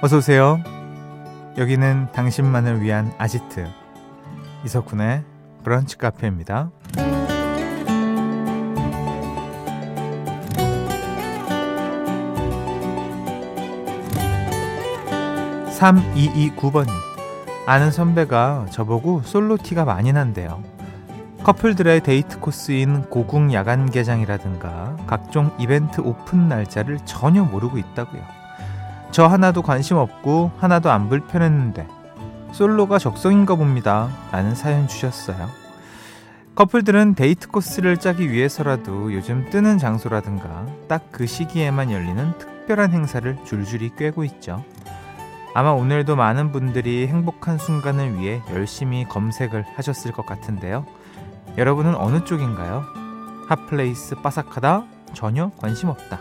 어서오세요. 여기는 당신만을 위한 아지트 이석훈의 브런치 카페입니다. 3229번님 아는 선배가 저보고 솔로티가 많이 난대요. 커플들의 데이트 코스인 고궁 야간 개장이라든가 각종 이벤트 오픈 날짜를 전혀 모르고 있다고요. 저 하나도 관심 없고 하나도 안 불편했는데 솔로가 적성인가 봅니다. 라는 사연 주셨어요. 커플들은 데이트 코스를 짜기 위해서라도 요즘 뜨는 장소라든가 딱 그 시기에만 열리는 특별한 행사를 줄줄이 꿰고 있죠. 아마 오늘도 많은 분들이 행복한 순간을 위해 열심히 검색을 하셨을 것 같은데요. 여러분은 어느 쪽인가요? 핫플레이스 빠삭하다? 전혀 관심 없다.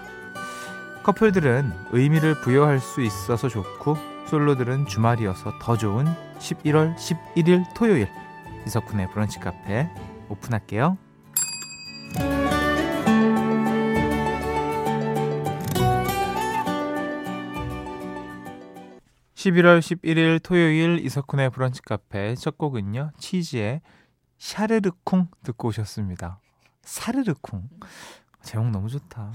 커플들은 의미를 부여할 수 있어서 좋고 솔로들은 주말이어서 더 좋은 11월 11일 토요일 이석훈의 브런치 카페 오픈할게요. 11월 11일 토요일 이석훈의 브런치 카페 첫 곡은요. 치즈의 샤르르콩 듣고 오셨습니다. 샤르르콩 제목 너무 좋다.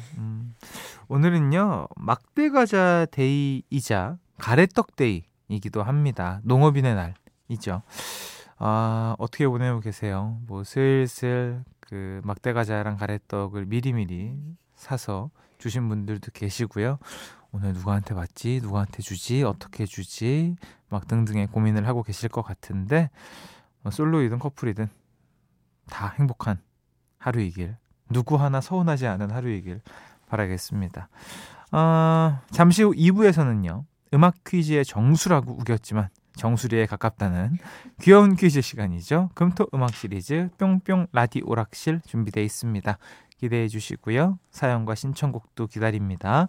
오늘은요. 막대과자 데이이자 가래떡 데이이기도 합니다. 농업인의 날이죠. 아, 어떻게 보내고 계세요? 뭐 슬슬 그 막대과자랑 가래떡을 미리미리 사서 주신 분들도 계시고요. 오늘 누구한테 받지? 누구한테 주지? 어떻게 주지? 막 등등의 고민을 하고 계실 것 같은데 솔로이든 커플이든 다 행복한 하루이길, 누구 하나 서운하지 않은 하루이길 바라겠습니다. 잠시 후 2부에서는요. 음악 퀴즈의 정수라고 우겼지만 정수리에 가깝다는 귀여운 퀴즈 시간이죠. 금토 음악 시리즈 뿅뿅 라디오락실 준비되어 있습니다. 기대해 주시고요. 사연과 신청곡도 기다립니다.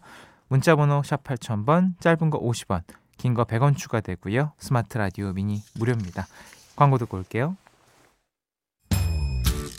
문자번호 샵 8000번, 짧은 거 50원, 긴 거 100원 추가되고요. 스마트 라디오 미니 무료입니다. 광고 듣고 올게요.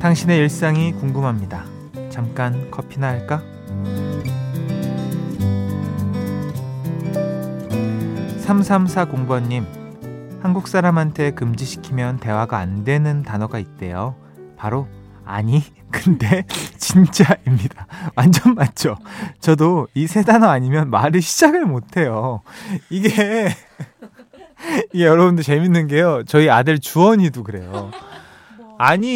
당신의 일상이 궁금합니다. 잠깐 커피나 할까? (3340번님) 한국 사람한테 금지시키면 대화가 안 되는 단어가 있대요. 바로 아니, 근데, 진짜입니다. 완전 맞죠? 저도 이 세 단어 아니면 말을 시작을 못해요. 이게 여러분들 재밌는 게요. 저희 아들 주원이도 그래요. 아니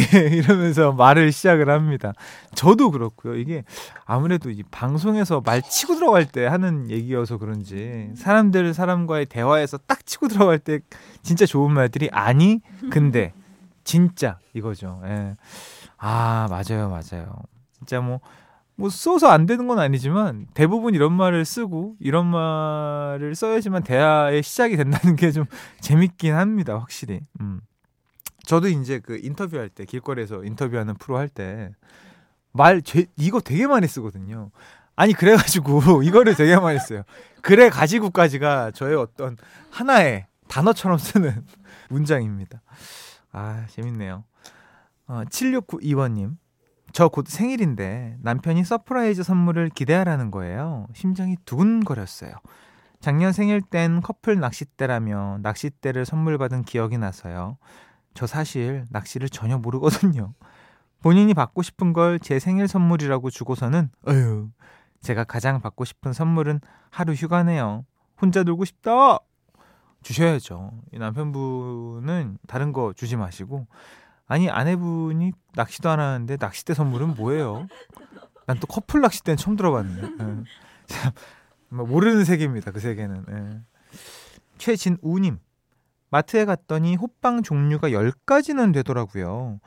이러면서 말을 시작을 합니다. 저도 그렇고요. 이게 아무래도 이 방송에서 말 치고 들어갈 때 하는 얘기여서 그런지 사람과의 대화에서 딱 치고 들어갈 때 진짜 좋은 말들이 아니, 근데, 진짜 이거죠. 예. 아 맞아요. 진짜 뭐 써서 안 되는 건 아니지만 대부분 이런 말을 쓰고 이런 말을 써야지만 대화의 시작이 된다는 게 좀 재밌긴 합니다. 확실히. 저도 이제 그 인터뷰할 때 길거리에서 인터뷰하는 프로 할 때 이거 되게 많이 쓰거든요. 아니 그래가지고 이거를 되게 많이 써요. 그래가지고까지가 저의 어떤 하나의 단어처럼 쓰는 문장입니다. 아 재밌네요. 7692번님 저 곧 생일인데 남편이 서프라이즈 선물을 기대하라는 거예요. 심장이 두근거렸어요. 작년 생일 땐 커플 낚싯대라며 낚싯대를 선물 받은 기억이 나서요. 저 사실 낚시를 전혀 모르거든요. 본인이 받고 싶은 걸 제 생일 선물이라고 주고서는 제가 가장 받고 싶은 선물은 하루 휴가네요. 혼자 놀고 싶다! 주셔야죠. 이 남편분은 다른 거 주지 마시고 아니 아내분이 낚시도 안 하는데 낚싯대 선물은 뭐예요? 난 또 커플 낚싯대는 처음 들어봤네요. 모르는 세계입니다. 그 세계는. 최진우님 마트에 갔더니 호빵 종류가 10가지는 되더라고요.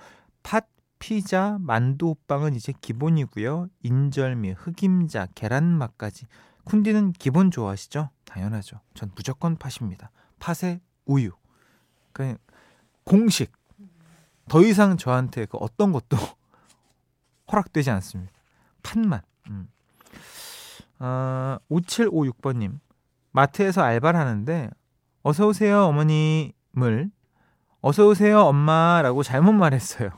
팥, 피자, 만두 호빵은 이제 기본이고요. 인절미, 흑임자, 계란맛까지. 쿤디는 기본 좋아하시죠? 당연하죠. 전 무조건 팥입니다. 팥에 우유. 그냥 공식. 더 이상 저한테 그 어떤 것도 허락되지 않습니다. 팥만. 5756번님. 마트에서 알바를 하는데 어서오세요 어머님을 어서오세요 엄마라고 잘못 말했어요.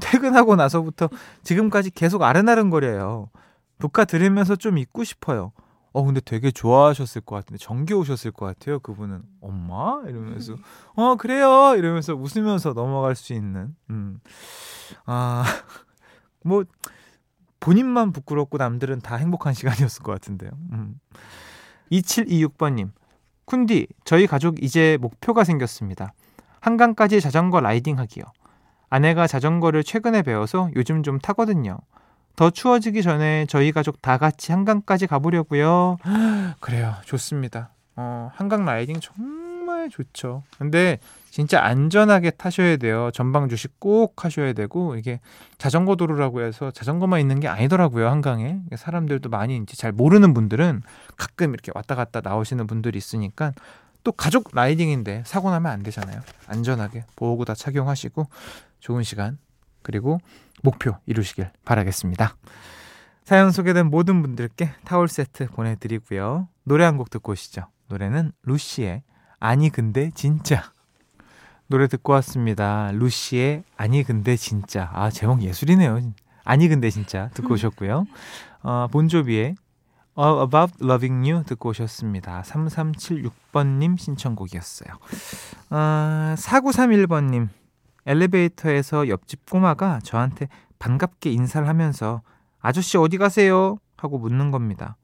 퇴근하고 나서부터 지금까지 계속 아른아른거려요. 녹화 들으면서 좀 잊고 싶어요. 근데 되게 좋아하셨을 것 같은데 정겨 오셨을 것 같아요. 그분은 엄마? 이러면서 그래요 이러면서 웃으면서 넘어갈 수 있는 뭐 본인만 부끄럽고 남들은 다 행복한 시간이었을 것 같은데요. 2726번님 쿤디, 저희 가족 이제 목표가 생겼습니다. 한강까지 자전거 라이딩하기요. 아내가 자전거를 최근에 배워서 요즘 좀 타거든요. 더 추워지기 전에 저희 가족 다 같이 한강까지 가보려고요. 그래요, 좋습니다. 한강 라이딩 정말 좋죠. 근데 진짜 안전하게 타셔야 돼요. 전방 주식 꼭 하셔야 되고 이게 자전거 도로라고 해서 자전거만 있는 게 아니더라고요. 한강에 사람들도 많이 이제 잘 모르는 분들은 가끔 이렇게 왔다 갔다 나오시는 분들이 있으니까 또 가족 라이딩인데 사고 나면 안 되잖아요. 안전하게 보호구 다 착용하시고 좋은 시간 그리고 목표 이루시길 바라겠습니다. 사연 소개된 모든 분들께 타월 세트 보내드리고요. 노래 한 곡 듣고 오시죠. 노래는 루시의 아니 근데 진짜. 노래 듣고 왔습니다. 루시의 아니 근데 진짜. 제목 예술이네요. 아니 근데 진짜 듣고 오셨고요. 본조비의 All About Loving You 듣고 오셨습니다. 3376번님 신청곡이었어요. 4931번님 엘리베이터에서 옆집 꼬마가 저한테 반갑게 인사를 하면서 아저씨 어디 가세요? 하고 묻는 겁니다.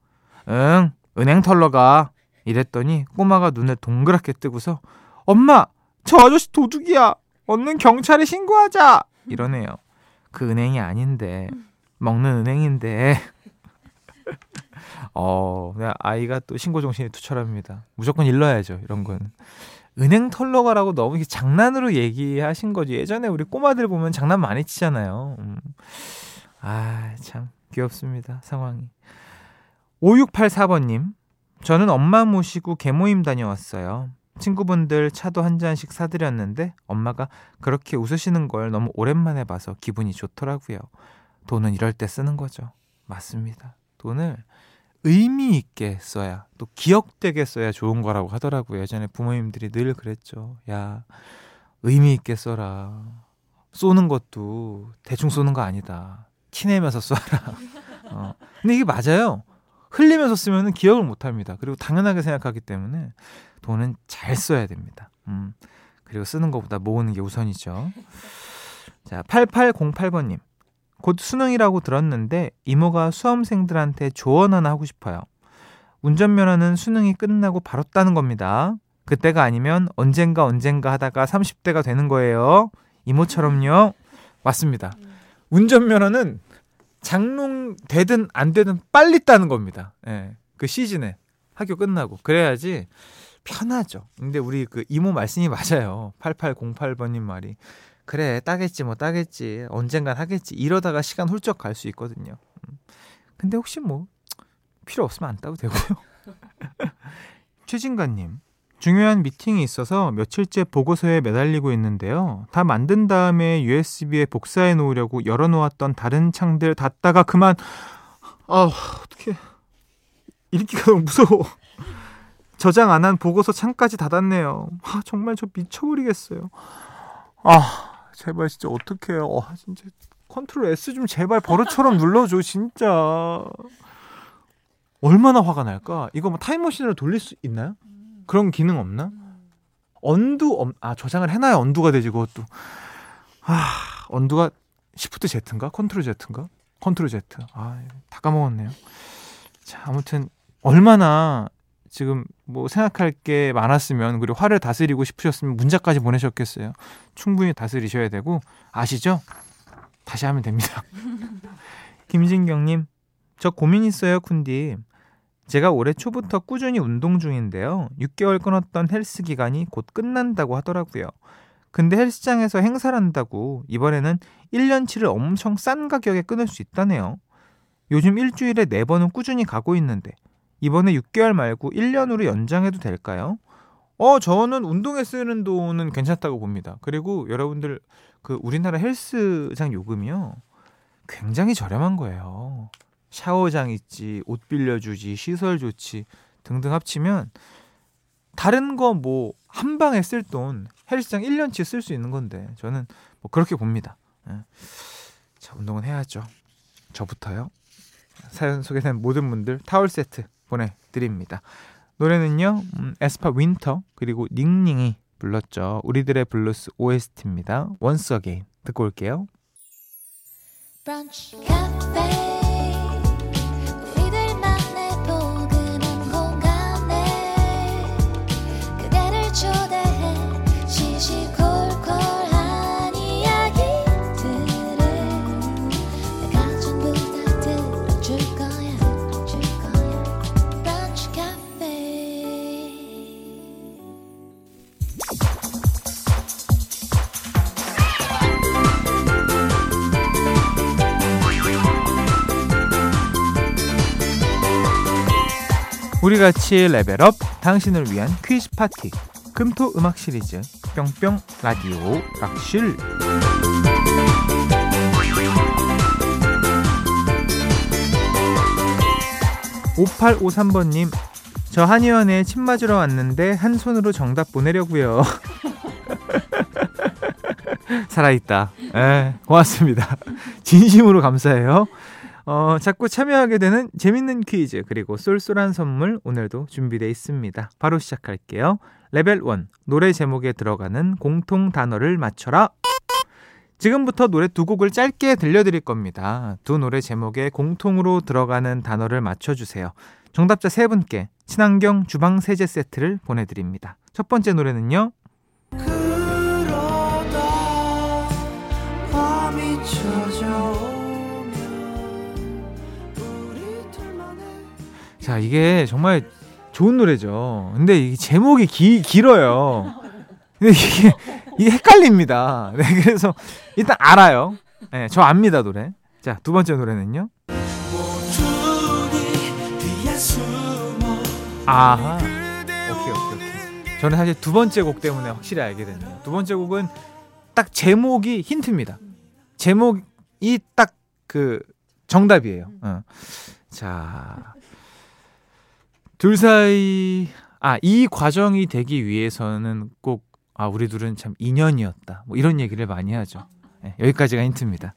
응, 은행 털러 가. 이랬더니 꼬마가 눈을 동그랗게 뜨고서 엄마! 저 아저씨 도둑이야. 얼른 경찰에 신고하자. 이러네요. 그 은행이 아닌데 먹는 은행인데 아이가 또 신고정신이 투철합니다. 무조건 일러야죠. 이런 건. 은행 털러 가라고 너무 이렇게 장난으로 얘기하신 거지. 예전에 우리 꼬마들 보면 장난 많이 치잖아요. 참 귀엽습니다. 상황이. 5684번님 저는 엄마 모시고 개모임 다녀왔어요. 친구분들 차도 한 잔씩 사드렸는데 엄마가 그렇게 웃으시는 걸 너무 오랜만에 봐서 기분이 좋더라고요. 돈은 이럴 때 쓰는 거죠. 맞습니다. 돈을 의미 있게 써야 또 기억되게 써야 좋은 거라고 하더라고요. 예전에 부모님들이 늘 그랬죠. 야, 의미 있게 써라. 쏘는 것도 대충 쏘는 거 아니다. 티내면서 쏴라. 근데 이게 맞아요. 흘리면서 쓰면 기억을 못합니다. 그리고 당연하게 생각하기 때문에 돈은 잘 써야 됩니다. 그리고 쓰는 것보다 모으는 게 우선이죠. 자, 8808번님 곧 수능이라고 들었는데 이모가 수험생들한테 조언 하나 하고 싶어요. 운전면허는 수능이 끝나고 바로 따는 겁니다. 그때가 아니면 언젠가 하다가 30대가 되는 거예요. 이모처럼요. 맞습니다. 운전면허는 장롱 되든 안 되든 빨리 따는 겁니다. 예, 그 시즌에 학교 끝나고 그래야지 편하죠. 근데 우리 그 이모 말씀이 맞아요. 8808번님 말이 그래 따겠지 뭐 따겠지 언젠간 하겠지 이러다가 시간 훌쩍 갈 수 있거든요. 근데 혹시 뭐 필요 없으면 안 따도 되고요. 최진관님 중요한 미팅이 있어서 며칠째 보고서에 매달리고 있는데요. 다 만든 다음에 USB에 복사해 놓으려고 열어놓았던 다른 창들 닫다가 그만 어떡해 읽기가 너무 무서워. 저장 안 한 보고서 창까지 닫았네요. 정말 저 미쳐버리겠어요. 제발 진짜 어떡해요. 진짜 컨트롤 S 좀 제발 버릇처럼 눌러줘 진짜. 얼마나 화가 날까. 이거 뭐 타임머신으로 돌릴 수 있나요? 그런 기능 없나? 언두 저장을 해놔야 언두가 되지. 그것도 언두가 시프트 Z인가? 컨트롤 Z인가? 컨트롤 Z. 다 까먹었네요. 자, 아무튼 얼마나 지금 뭐 생각할 게 많았으면 그리고 화를 다스리고 싶으셨으면 문자까지 보내셨겠어요. 충분히 다스리셔야 되고 아시죠? 다시 하면 됩니다. 김진경님 저 고민 있어요 쿤디. 제가 올해 초부터 꾸준히 운동 중인데요. 6개월 끊었던 헬스 기간이 곧 끝난다고 하더라고요. 근데 헬스장에서 행사를 한다고 이번에는 1년치를 엄청 싼 가격에 끊을 수 있다네요. 요즘 일주일에 4번은 꾸준히 가고 있는데 이번에 6개월 말고 1년으로 연장해도 될까요? 저는 운동에 쓰는 돈은 괜찮다고 봅니다. 그리고 여러분들 그 우리나라 헬스장 요금이요. 굉장히 저렴한 거예요. 샤워장 있지, 옷 빌려주지, 시설 좋지 등등 합치면 다른 거 뭐 한 방에 쓸 돈 헬스장 1년치 쓸 수 있는 건데 저는 뭐 그렇게 봅니다. 자, 운동은 해야죠. 저부터요. 사연 소개된 모든 분들 타월 세트 보내드립니다. 노래는요, 에스파 윈터 그리고 닝닝이 불렀죠. 우리들의 블루스 OST입니다. 원스 어게인 듣고 올게요. 브런치 카페 우리같이 레벨업, 당신을 위한 퀴즈 파티 금토 음악 시리즈 뿅뿅 라디오락실. (58) 53번님, 저 한의원에 침 맞으러 왔는데 한 손으로 정답 보내려고요. 살아있다. 고맙습니다. 진심으로 감사해요. 자꾸 참여하게 되는 재밌는 퀴즈 그리고 쏠쏠한 선물 오늘도 준비되어 있습니다. 바로 시작할게요. 레벨 1, 노래 제목에 들어가는 공통 단어를 맞춰라. 지금부터 노래 두 곡을 짧게 들려드릴 겁니다. 두 노래 제목에 공통으로 들어가는 단어를 맞춰주세요. 정답자 세 분께 친환경 주방 세제 세트를 보내드립니다. 첫 번째 노래는요, 그러다 밤이 찾아오. 자, 이게 정말 좋은 노래죠. 근데 이게 제목이 길어요. 근데 이게 헷갈립니다. 네, 그래서 일단 알아요. 네, 저 압니다, 노래. 자, 두 번째 노래는요. 아하. 오케이. 저는 사실 두 번째 곡 때문에 확실히 알게 됐네요. 두 번째 곡은 딱 제목이 힌트입니다. 제목이 딱 그 정답이에요. 자, 둘 사이, 이 과정이 되기 위해서는 꼭, 우리 둘은 참 인연이었다, 뭐 이런 얘기를 많이 하죠. 네, 여기까지가 힌트입니다.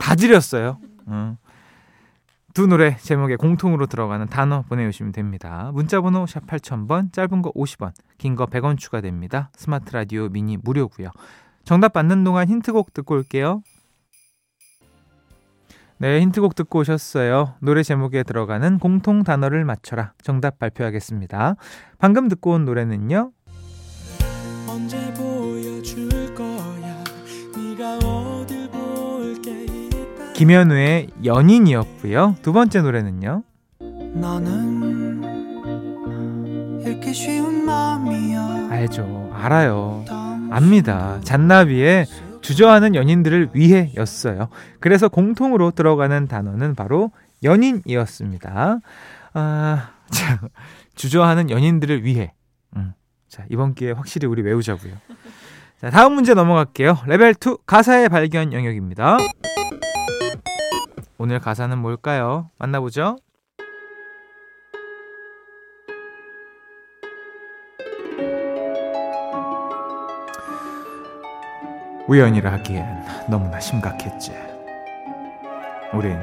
다 드렸어요. 두 노래 제목에 공통으로 들어가는 단어 보내주시면 됩니다. 문자번호 샵 8000번, 짧은 거 50원, 긴 거 100원 추가됩니다. 스마트 라디오 미니 무료고요. 정답 받는 동안 힌트곡 듣고 올게요. 네, 힌트곡 듣고 오셨어요. 노래 제목에 들어가는 공통 단어를 맞춰라. 정답 발표하겠습니다. 방금 듣고 온 노래는요, 언제 보여줄 거야, 네가 어딜 볼 게 있다, 김현우의 연인이었고요. 두 번째 노래는요, 나는 이렇게 쉬운 마음이야. 알죠, 알아요, 압니다. 잔나비의 주저하는 연인들을 위해였어요. 그래서 공통으로 들어가는 단어는 바로 연인이었습니다. 자, 주저하는 연인들을 위해. 자, 이번 기회에 확실히 우리 외우자고요. 자, 다음 문제 넘어갈게요. 레벨 2, 가사의 발견 영역입니다. 오늘 가사는 뭘까요? 만나보죠. 우연이라 하기엔 너무나 심각했지. 우린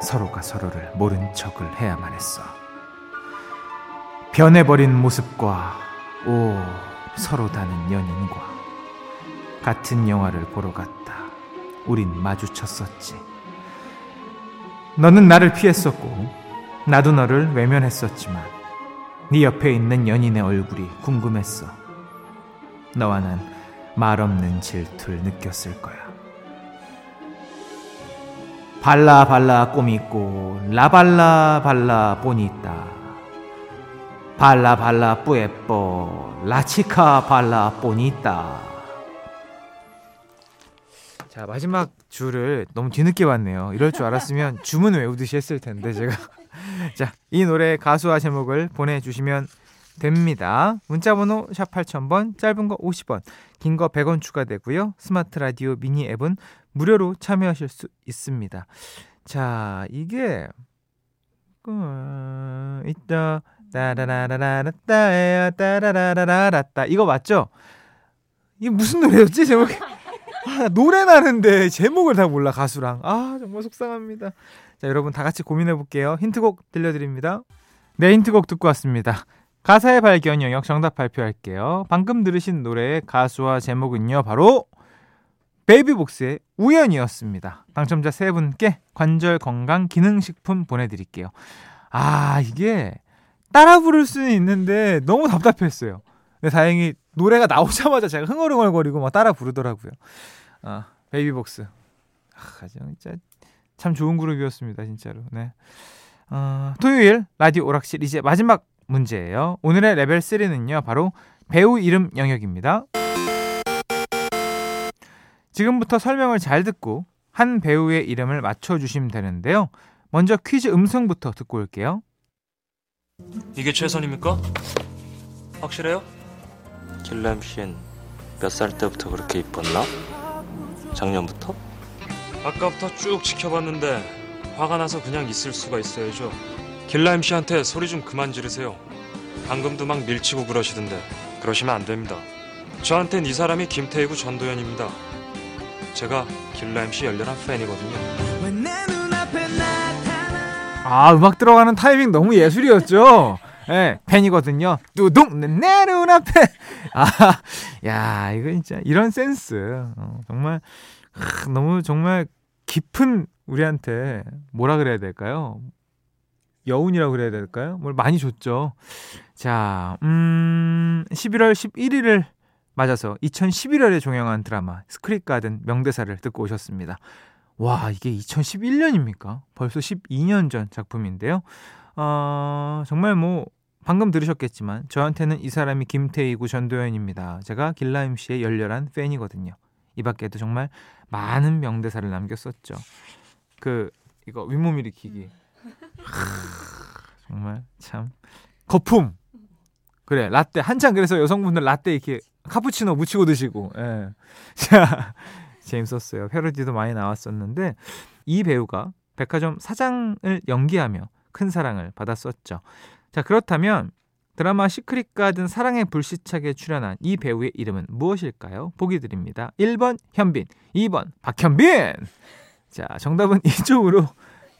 서로가 서로를 모른 척을 해야만 했어. 변해버린 모습과 서로 다른 연인과 같은 영화를 보러 갔다. 우린 마주쳤었지. 너는 나를 피했었고 나도 너를 외면했었지만 네 옆에 있는 연인의 얼굴이 궁금했어. 너와 난 말없는 질투를 느꼈을 거야. 발라 발라 꼬미꼬 라발라 발라 보니따 발라 발라 뿌에뽀 라치카 발라 보니타. 자, 마지막 줄을 너무 뒤늦게 봤네요. 이럴 줄 알았으면 주문 외우듯이 했을 텐데 제가. 자, 이 노래 가수와 제목을 보내주시면 됩니다. 문자번호 샵 8000번, 짧은 거 50원, 긴 거 100원 추가되고요. 스마트 라디오 미니 앱은 무료로 참여하실 수 있습니다. 자, 이게 있다 따라라라라따야 따라라라라따, 이거 맞죠? 이게 무슨 노래였지 제목이? 아, 노래 나는데 제목을 다 몰라, 가수랑. 아, 정말 속상합니다. 자, 여러분 다 같이 고민해볼게요. 힌트곡 들려드립니다. 네, 힌트곡 듣고 왔습니다. 가사의 발견 영역 정답 발표할게요. 방금 들으신 노래의 가수와 제목은요, 바로 베이비복스의 우연이었습니다. 당첨자 세 분께 관절 건강 기능식품 보내드릴게요. 아, 이게 따라 부를 수는 있는데 너무 답답했어요. 근데 다행히 노래가 나오자마자 제가 흥얼흥얼거리고 막 따라 부르더라고요. 아, 베이비복스. 아, 진짜 참 좋은 그룹이었습니다, 진짜로. 네. 토요일 라디오 오락실 이제 마지막 문제예요. 오늘의 레벨 3는요, 바로 배우 이름 영역입니다. 지금부터 설명을 잘 듣고 한 배우의 이름을 맞춰주시면 되는데요. 먼저 퀴즈 음성부터 듣고 올게요. 이게 최선입니까? 확실해요? 킬람 씨는 몇 살 때부터 그렇게 이뻤나? 작년부터? 아까부터 쭉 지켜봤는데 화가 나서 그냥 있을 수가 있어야죠. 길라임 씨한테 소리 좀 그만 지르세요. 방금도 막 밀치고 그러시던데 그러시면 안 됩니다. 저한텐 이 사람이 김태희구 전도연입니다. 제가 길라임 씨 열렬한 팬이거든요. 아, 음악 들어가는 타이밍 너무 예술이었죠? 네, 팬이거든요. 뚜둥 내 눈앞에. 아, 야, 이거 진짜 이런 센스. 정말 너무 정말 깊은, 우리한테 뭐라 그래야 될까요? 여운이라고 그래야 될까요? 뭘 많이 줬죠. 자, 11월 11일을 맞아서 2011월에 종영한 드라마 시크릿 가든 명대사를 듣고 오셨습니다. 와, 이게 2011년입니까? 벌써 12년 전 작품인데요. 정말 뭐 방금 들으셨겠지만 저한테는 이 사람이 김태희구 전도연입니다. 제가 길라임 씨의 열렬한 팬이거든요. 이 밖에도 정말 많은 명대사를 남겼었죠. 이거 윗몸 일으키기. 정말 참 거품. 그래, 라떼 한창. 그래서 여성분들 라떼 이렇게 카푸치노 묻히고 드시고. 예. 자, 재밌었어요. 패러디도 많이 나왔었는데 이 배우가 백화점 사장을 연기하며 큰 사랑을 받았었죠. 자, 그렇다면 드라마 시크릿 가든 사랑의 불시착에 출연한 이 배우의 이름은 무엇일까요? 보기 드립니다. 1번 현빈, 2번 박현빈. 자, 정답은 이쪽으로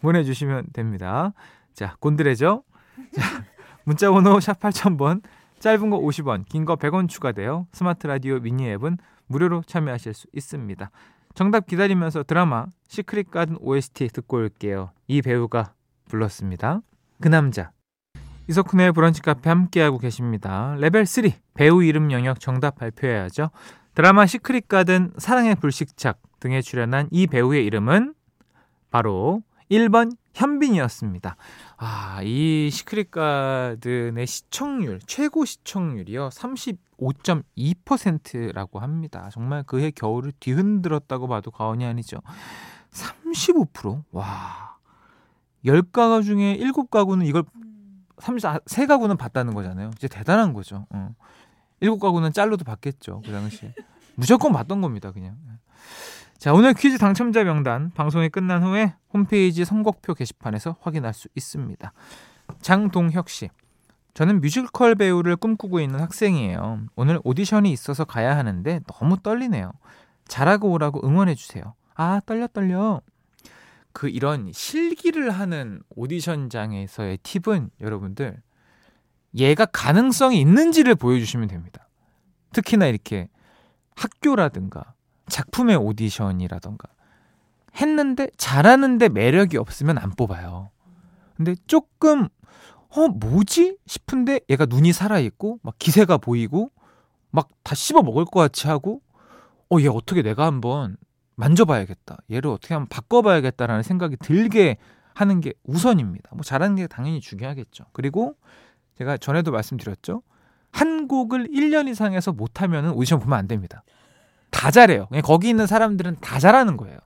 보내주시면 됩니다. 자, 곤드레죠? 자, 문자번호 샵 8000번, 짧은 거 50원, 긴 거 100원 추가돼요. 스마트 라디오 미니 앱은 무료로 참여하실 수 있습니다. 정답 기다리면서 드라마 시크릿 가든 OST 듣고 올게요. 이 배우가 불렀습니다. 그 남자. 이석훈의 브런치 카페 함께하고 계십니다. 레벨 3 배우 이름 영역 정답 발표해야죠. 드라마 시크릿 가든 사랑의 불시착 등에 출연한 이 배우의 이름은 바로 1번 현빈이었습니다. 아, 이 시크릿 가든의 시청률, 최고 시청률이요, 35.2%라고 합니다. 정말 그해 겨울을 뒤흔들었다고 봐도 과언이 아니죠. 35%? 와, 10가구 중에 7가구는 이걸, 3가구는 봤다는 거잖아요. 이제 대단한 거죠. 7가구는 짤로도 봤겠죠, 그 당시에. 무조건 봤던 겁니다, 그냥. 자, 오늘 퀴즈 당첨자 명단 방송이 끝난 후에 홈페이지 선곡표 게시판에서 확인할 수 있습니다. 장동혁 씨. 저는 뮤지컬 배우를 꿈꾸고 있는 학생이에요. 오늘 오디션이 있어서 가야 하는데 너무 떨리네요. 잘하고 오라고 응원해주세요. 아, 떨려. 그 이런 실기를 하는 오디션장에서의 팁은 여러분들, 얘가 가능성이 있는지를 보여주시면 됩니다. 특히나 이렇게 학교라든가 작품의 오디션이라던가 했는데, 잘하는데 매력이 없으면 안 뽑아요. 근데 조금 뭐지 싶은데 얘가 눈이 살아있고 막 기세가 보이고 막 다 씹어먹을 것 같이 하고, 얘 어떻게 내가 한번 만져봐야겠다, 얘를 어떻게 한번 바꿔봐야겠다라는 생각이 들게 하는 게 우선입니다. 뭐 잘하는 게 당연히 중요하겠죠. 그리고 제가 전에도 말씀드렸죠. 한 곡을 1년 이상 해서 못하면 오디션 보면 안 됩니다. 다 잘해요. 그냥 거기 있는 사람들은 다 잘하는 거예요.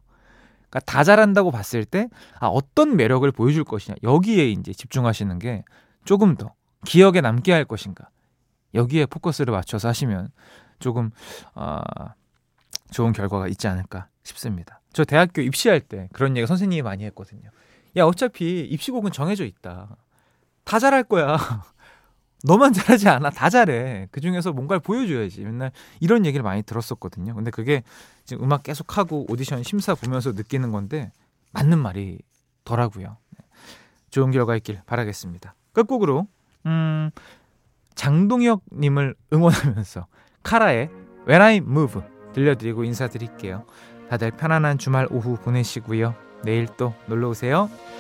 그러니까 다 잘한다고 봤을 때 아, 어떤 매력을 보여줄 것이냐. 여기에 이제 집중하시는 게 조금 더 기억에 남게 할 것인가. 여기에 포커스를 맞춰서 하시면 조금 좋은 결과가 있지 않을까 싶습니다. 저 대학교 입시할 때 그런 얘기 선생님이 많이 했거든요. 야, 어차피 입시곡은 정해져 있다. 다 잘할 거야. 너만 잘하지 않아. 다 잘해. 그중에서 뭔가를 보여줘야지. 맨날 이런 얘기를 많이 들었었거든요. 근데 그게 지금 음악 계속하고 오디션 심사 보면서 느끼는 건데 맞는 말이더라고요. 좋은 결과 있길 바라겠습니다. 끝곡으로 장동혁님을 응원하면서 카라의 When I Move 들려드리고 인사드릴게요. 다들 편안한 주말 오후 보내시고요. 내일 또 놀러오세요.